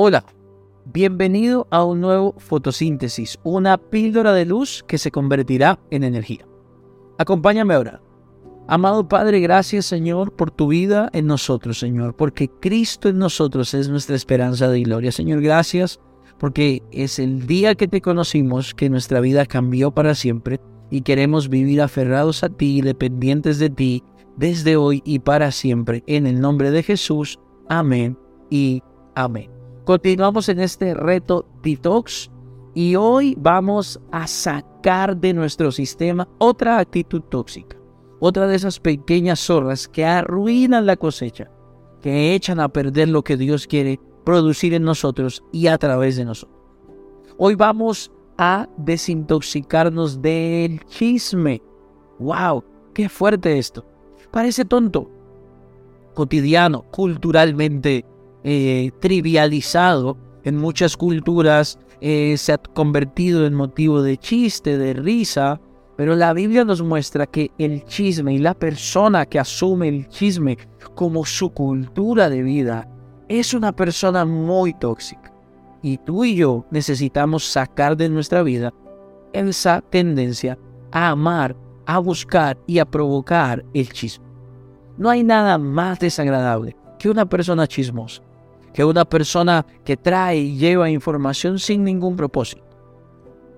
Hola, bienvenido a un nuevo Fotosíntesis, una píldora de luz que se convertirá en energía. Acompáñame ahora. Amado Padre, gracias Señor por tu vida en nosotros, Señor, porque Cristo en nosotros es nuestra esperanza de gloria. Señor, gracias porque es el día que te conocimos que nuestra vida cambió para siempre y queremos vivir aferrados a ti, dependientes de ti, desde hoy y para siempre. En el nombre de Jesús, amén y amén. Continuamos en este reto detox y hoy vamos a sacar de nuestro sistema otra actitud tóxica, otra de esas pequeñas zorras que arruinan la cosecha, que echan a perder lo que Dios quiere producir en nosotros y a través de nosotros. Hoy vamos a desintoxicarnos del chisme. ¡Wow! ¡Qué fuerte esto! Parece tonto, cotidiano, culturalmente trivializado. En muchas culturas se ha convertido en motivo de chiste, de risa, pero la Biblia nos muestra que el chisme y la persona que asume el chisme como su cultura de vida es una persona muy tóxica. Y tú y yo necesitamos sacar de nuestra vida esa tendencia a amar, a buscar y a provocar el chisme. No hay nada más desagradable que una persona chismosa, que una persona que trae y lleva información sin ningún propósito.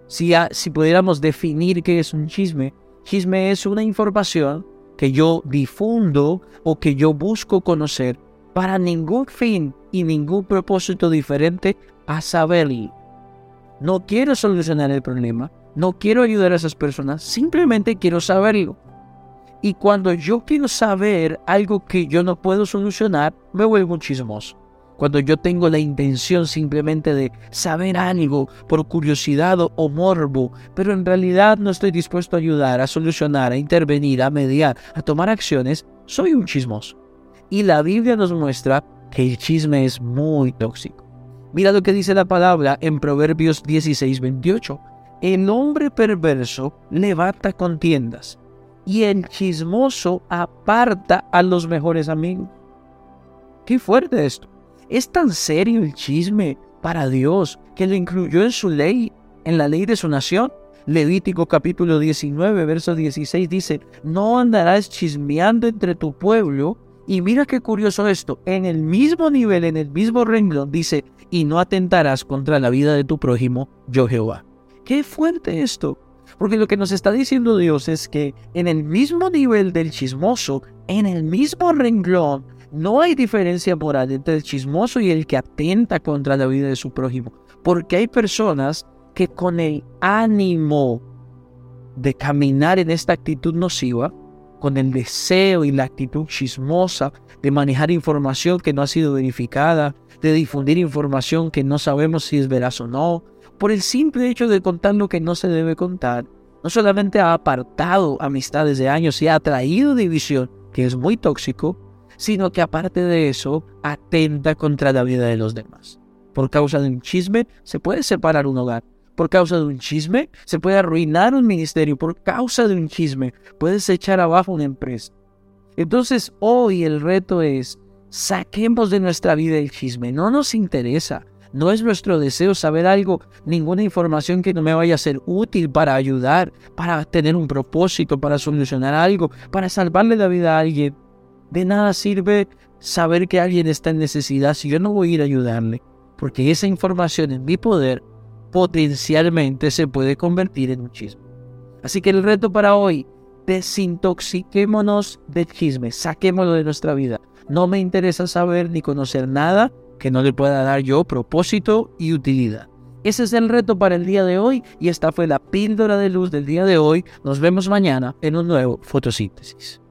Si pudiéramos definir qué es un chisme, chisme es una información que yo difundo o que yo busco conocer para ningún fin y ningún propósito diferente a saberlo. No quiero solucionar el problema. No quiero ayudar a esas personas, simplemente quiero saberlo. Y cuando yo quiero saber algo que yo no puedo solucionar, me vuelvo un chismoso. Cuando yo tengo la intención simplemente de saber algo por curiosidad o morbo, pero en realidad no estoy dispuesto a ayudar, a solucionar, a intervenir, a mediar, a tomar acciones, soy un chismoso. Y la Biblia nos muestra que el chisme es muy tóxico. Mira lo que dice la palabra en Proverbios 16:28. El hombre perverso levanta contiendas y el chismoso aparta a los mejores amigos. ¡Qué fuerte esto! Es tan serio el chisme para Dios que lo incluyó en su ley, en la ley de su nación. Levítico capítulo 19, verso 16 dice: no andarás chismeando entre tu pueblo. Y mira qué curioso esto, en el mismo nivel, en el mismo renglón dice: y no atentarás contra la vida de tu prójimo, yo Jehová. ¡Qué fuerte esto! Porque lo que nos está diciendo Dios es que en el mismo nivel del chismoso, en el mismo renglón, no hay diferencia moral entre el chismoso y el que atenta contra la vida de su prójimo. Porque hay personas que con el ánimo de caminar en esta actitud nociva, con el deseo y la actitud chismosa de manejar información que no ha sido verificada, de difundir información que no sabemos si es veraz o no, por el simple hecho de contar lo que no se debe contar, no solamente ha apartado amistades de años y ha traído división, que es muy tóxico, sino que aparte de eso, atenta contra la vida de los demás. Por causa de un chisme, se puede separar un hogar. Por causa de un chisme, se puede arruinar un ministerio. Por causa de un chisme, puedes echar abajo una empresa. Entonces, hoy el reto es, saquemos de nuestra vida el chisme. No nos interesa. No es nuestro deseo saber algo, ninguna información que no me vaya a ser útil para ayudar, para tener un propósito, para solucionar algo, para salvarle la vida a alguien. De nada sirve saber que alguien está en necesidad si yo no voy a ir a ayudarle, porque esa información en mi poder potencialmente se puede convertir en un chisme. Así que el reto para hoy, desintoxiquémonos del chisme, saquémoslo de nuestra vida. No me interesa saber ni conocer nada que no le pueda dar yo propósito y utilidad. Ese es el reto para el día de hoy y esta fue la píldora de luz del día de hoy. Nos vemos mañana en un nuevo Fotosíntesis.